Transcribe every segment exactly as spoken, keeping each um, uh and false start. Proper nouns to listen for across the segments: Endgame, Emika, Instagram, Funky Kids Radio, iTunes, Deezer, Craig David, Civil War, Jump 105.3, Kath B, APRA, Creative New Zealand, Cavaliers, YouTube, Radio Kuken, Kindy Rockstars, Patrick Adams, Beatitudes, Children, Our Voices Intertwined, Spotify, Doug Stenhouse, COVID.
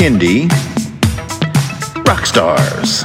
Kindy Rockstars.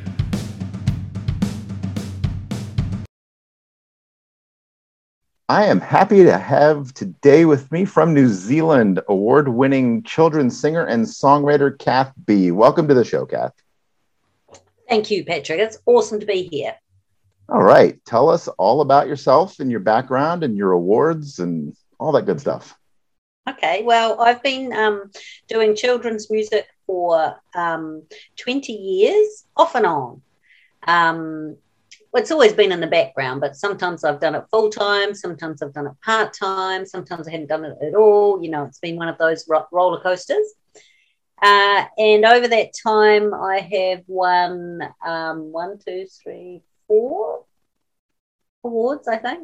I am happy to have today with me from New Zealand, award-winning children's singer and songwriter Kath B. Welcome to the show, Kath. Thank you, Patrick. It's awesome to be here. All right. Tell us all about yourself and your background and your awards and all that good stuff. Okay. Well, I've been um, doing children's music for um, twenty years, off and on. Um It's always been in the background, but sometimes I've done it full-time, sometimes I've done it part-time, sometimes I haven't done it at all. You know, it's been one of those ro- roller coasters. Uh, and over that time, I have won um, one, two, three, four awards, I think.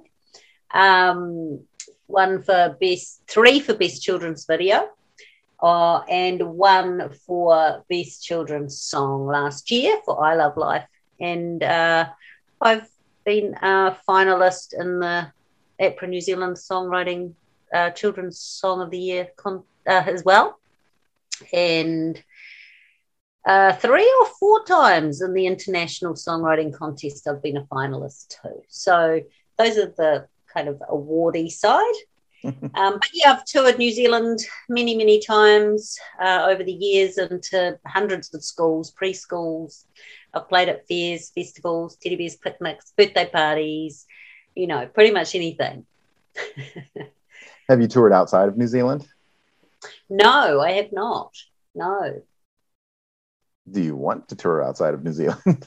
Um, one for best, three for best children's video, uh, and one for best children's song last year for I Love Life. And uh I've been a finalist in the APRA New Zealand Songwriting uh, Children's Song of the Year con- uh, as well. And uh, three or four times in the International Songwriting Contest I've been a finalist too. So those are the kind of awardee side. um, but yeah, I've toured New Zealand many, many times uh, over the years into hundreds of schools, preschools. I've played at fairs, festivals, teddy bears, picnics, birthday parties, you know, pretty much anything. Have you toured outside of New Zealand? No, I have not. No. Do you want to tour outside of New Zealand?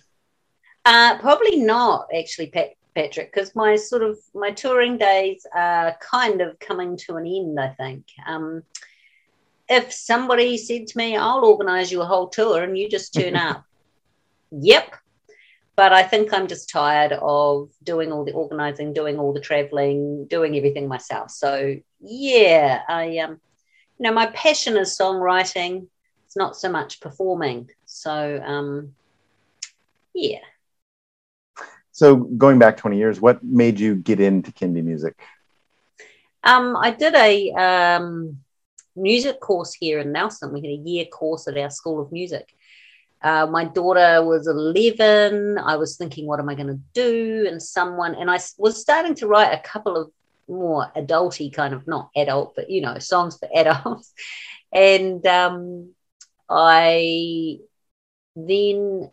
uh, probably not, actually, Pat- Patrick, because my sort of my touring days are kind of coming to an end, I think. Um, if somebody said to me, I'll organise you a whole tour and you just turn up. Yep. But I think I'm just tired of doing all the organising, doing all the travelling, doing everything myself. So, yeah, I, um, you know, my passion is songwriting. It's not so much performing. So, um, yeah. So going back twenty years, what made you get into kindy music? Um, I did a um, music course here in Nelson. We had a year course at our School of Music. Uh, my daughter was eleven. I was thinking, what am I going to do? And someone, and I was starting to write a couple of more adulty kind of, not adult, but, you know, songs for adults. And um, I then...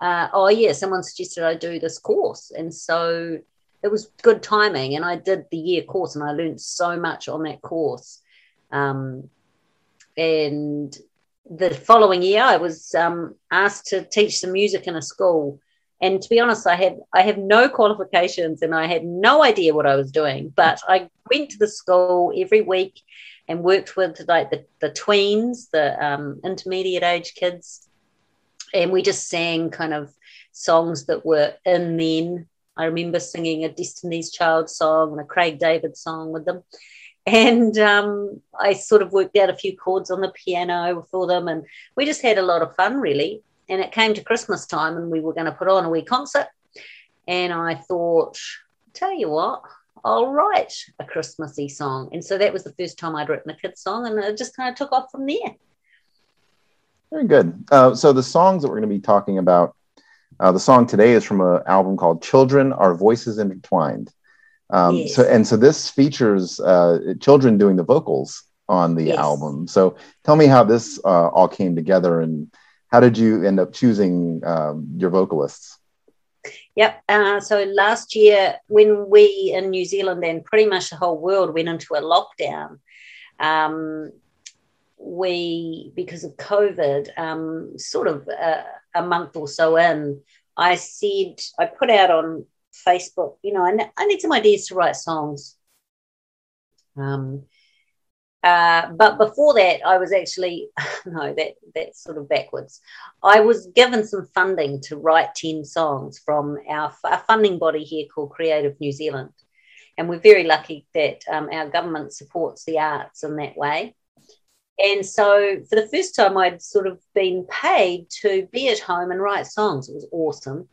Uh, oh, yeah, someone suggested I do this course. And so it was good timing. And I did the year course and I learned so much on that course. Um, and the following year I was um, asked to teach some music in a school. And to be honest, I had I have no qualifications and I had no idea what I was doing. But I went to the school every week and worked with like the, the tweens, the um, intermediate age kids. And we just sang kind of songs that were in then. I remember singing a Destiny's Child song and a Craig David song with them. And um, I sort of worked out a few chords on the piano for them. And we just had a lot of fun, really. And it came to Christmas time and we were going to put on a wee concert. And I thought, tell you what, I'll write a Christmassy song. And so that was the first time I'd written a kid's song. And it just kind of took off from there. Very good. Uh, so the songs that we're going to be talking about, uh, the song today is from an album called Children, Our Voices Intertwined. Um, yes. So and so this features uh, children doing the vocals on the yes. album. So tell me how this uh, all came together and how did you end up choosing um, your vocalists? Yep. Uh, so last year when we in New Zealand and pretty much the whole world went into a lockdown, um, we, because of COVID, um, sort of a, a month or so in, I said, I put out on Facebook, you know, I, I need some ideas to write songs. Um, uh, but before that, I was actually, no, that that's sort of backwards. I was given some funding to write ten songs from our, our funding body here called Creative New Zealand. And we're very lucky that um, our government supports the arts in that way. And so for the first time, I'd sort of been paid to be at home and write songs. It was awesome.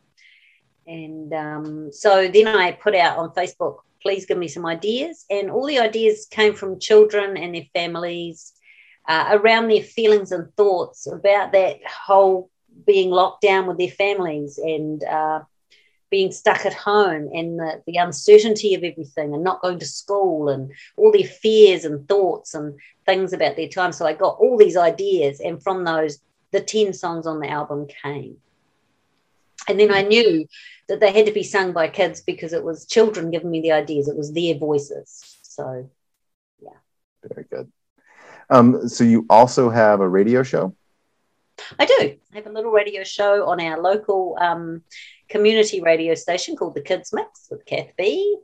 And um, so then I put out on Facebook, please give me some ideas. And all the ideas came from children and their families uh, around their feelings and thoughts about that whole being locked down with their families and uh, being stuck at home and the, the uncertainty of everything and not going to school and all their fears and thoughts and things about their time. So I got all these ideas, and from those, the ten songs on the album came. And then I knew that they had to be sung by kids because it was children giving me the ideas. It was their voices. So, yeah. Very good. Um, so you also have a radio show? I do. I have a little radio show on our local um, community radio station called The Kids Mix with Kath B.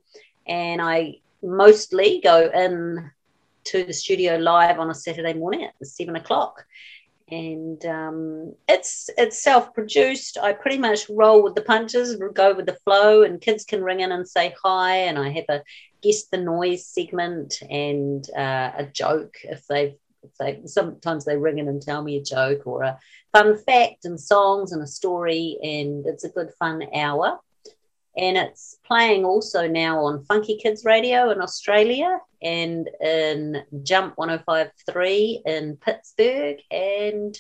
And I mostly go in to the studio live on a Saturday morning at seven o'clock. And um, it's it's self-produced. I pretty much roll with the punches, go with the flow, and kids can ring in and say hi. And I have a guess the noise segment and uh, a joke. If they if they sometimes they ring in and tell me a joke or a fun fact and songs and a story, and it's a good fun hour. And it's playing also now on Funky Kids Radio in Australia and in Jump one oh five point three in Pittsburgh and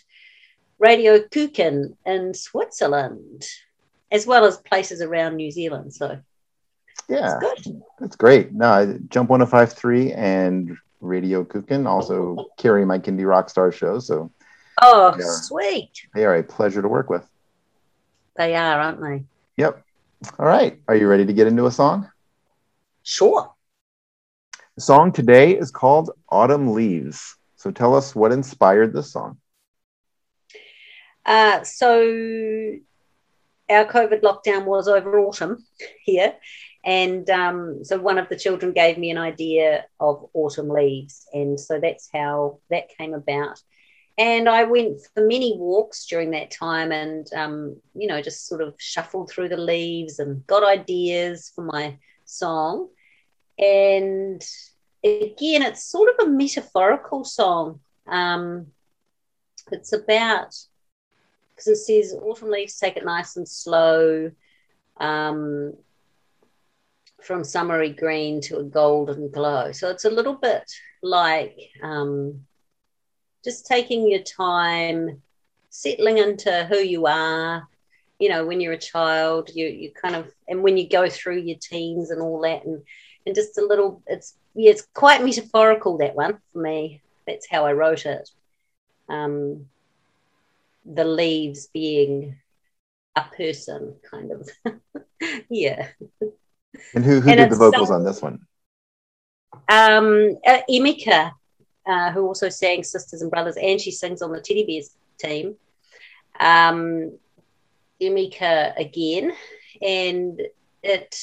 Radio Kuken in Switzerland, as well as places around New Zealand. So, yeah, that's, good. That's great. No, Jump one oh five point three and Radio Kuken also carry my Kindy Rockstar show. So, oh, they are, sweet. They are a pleasure to work with. They are, aren't they? Yep. All right. Are you ready to get into a song? Sure. The song today is called Autumn Leaves. So tell us what inspired this song. Uh, so our COVID lockdown was over autumn here. And um, so one of the children gave me an idea of autumn leaves. And so that's how that came about. And I went for many walks during that time and, um, you know, just sort of shuffled through the leaves and got ideas for my song. And again, it's sort of a metaphorical song. Um, it's about, because it says autumn leaves take it nice and slow, um, from summery green to a golden glow. So it's a little bit like... Um, just taking your time, settling into who you are. You know, when you're a child, you you kind of, and when you go through your teens and all that, and, and just a little, it's, yeah, it's quite metaphorical, that one, for me. That's how I wrote it. Um, the leaves being a person, kind of. Yeah. And who, who and did the vocals so, on this one? Um, uh, Emika. Uh, who also sang Sisters and Brothers, and she sings on the Teddy Bears team. Um, Emika again, and it.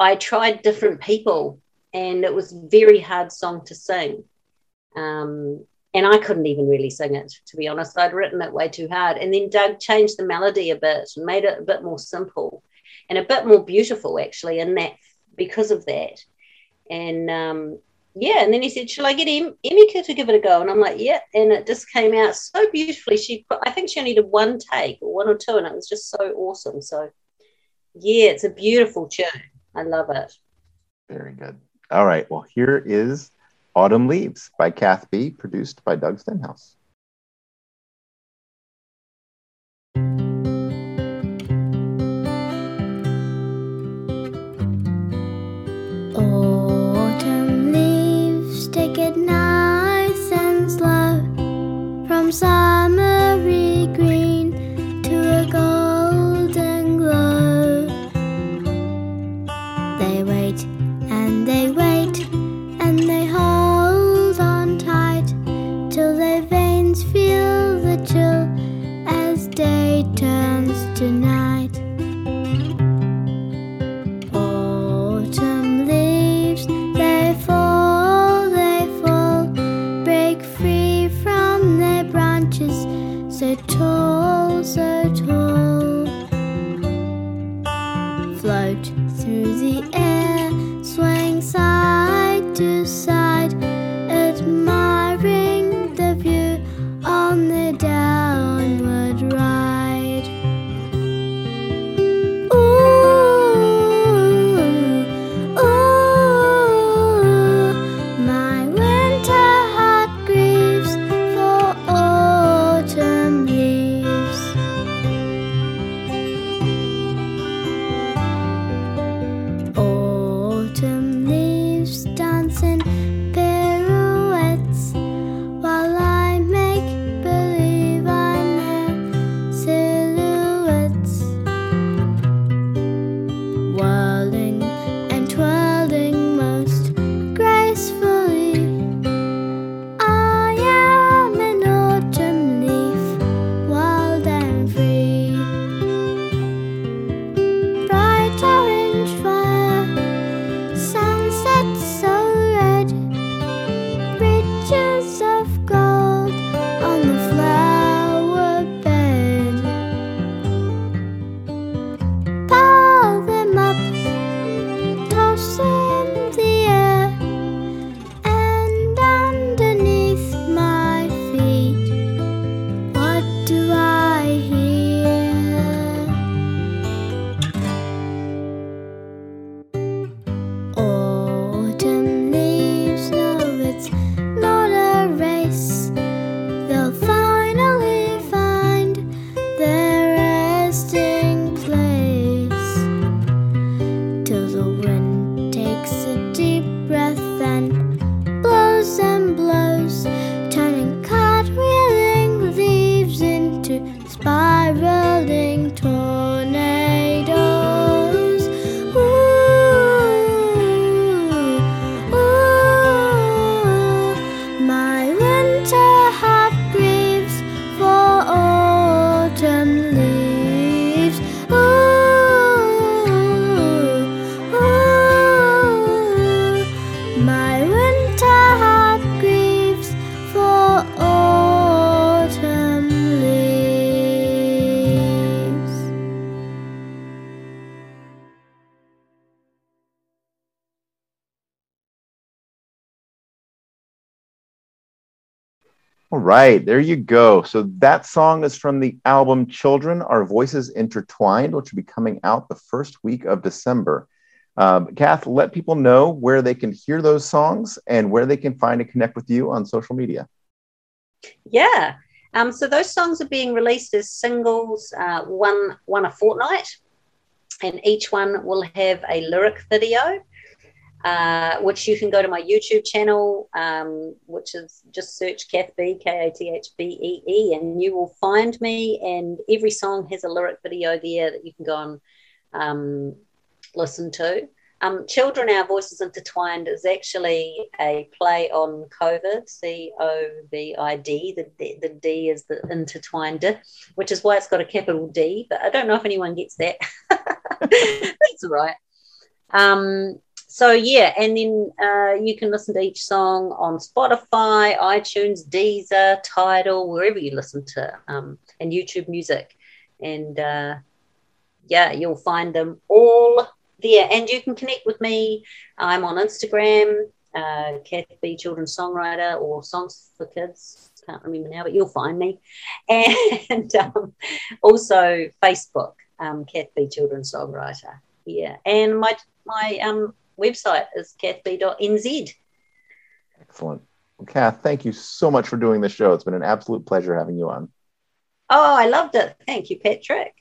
I tried different people, and it was a very hard song to sing, um, and I couldn't even really sing it, to be honest. I'd written it way too hard, and then Doug changed the melody a bit and made it a bit more simple, and a bit more beautiful actually. In that, because of that, and. Um, Yeah, and then he said, shall I get em- Emika to give it a go? And I'm like, yeah, and it just came out so beautifully. She, I think she only did one take or one or two, and it was just so awesome. So, yeah, it's a beautiful tune. I love it. Very good. All right, well, here is Autumn Leaves by Kath B, produced by Doug Stenhouse. summery green to a golden glow. They wait and they wait and they hold on tight till their veins feel the chill as day turns to night. Autumn leaves, they fall, they fall, break free from their branches, so tall, so tall. Float through the air, swaying side to side, admiring the view on the downward ride. Ooh, ooh, my winter heart grieves for autumn leaves. Autumn leaves dance in pirouettes while I make believe I'm their silhouettes. Whirling and twirling most gracefully, I am an autumn leaf, wild and free. Bright orange fire, sunset so red, riches of gold on the flower bed. Pile them up, toss in the air, and underneath my feet, what do I hear? Autumn leaves, no, it's not a race. They'll finally find their resting place. Till the wind takes a deep breath and blows and blows, turning cartwheeling leaves into spiraling tornadoes. Ooh, ooh, my winter heart grieves for autumn leaves. Ooh, ooh, my winter heart grieves for autumn leaves. All right, there you go. So that song is from the album Children, Our Voices Intertwined, which will be coming out the first week of December. Um, Kath, let people know where they can hear those songs and where they can find and connect with you on social media. Yeah. Um, so those songs are being released as singles, uh, one, one a fortnight, and each one will have a lyric video, uh, which you can go to my YouTube channel, um, which is just search Kath B, K A T H B E E, and you will find me, and every song has a lyric video there that you can go and um, listen to. Um, Children, Our Voices Intertwined is actually a play on COVID, C O V I D. The, the, the D is the intertwined, which is why it's got a capital D, but I don't know if anyone gets that. That's all right. Um, so, yeah, and then uh, you can listen to each song on Spotify, iTunes, Deezer, Tidal, wherever you listen to, um, and YouTube Music. And, uh, yeah, you'll find them all there, and you can connect with me. I'm on Instagram, uh, Kath B Children's Songwriter, or Songs for Kids. Can't remember now, but you'll find me. And um, also Facebook, um, Kath B Children's Songwriter. Yeah, and my my um, website is kath b dot n z. Excellent, well, Kath. Thank you so much for doing this show. It's been an absolute pleasure having you on. Oh, I loved it. Thank you, Patrick.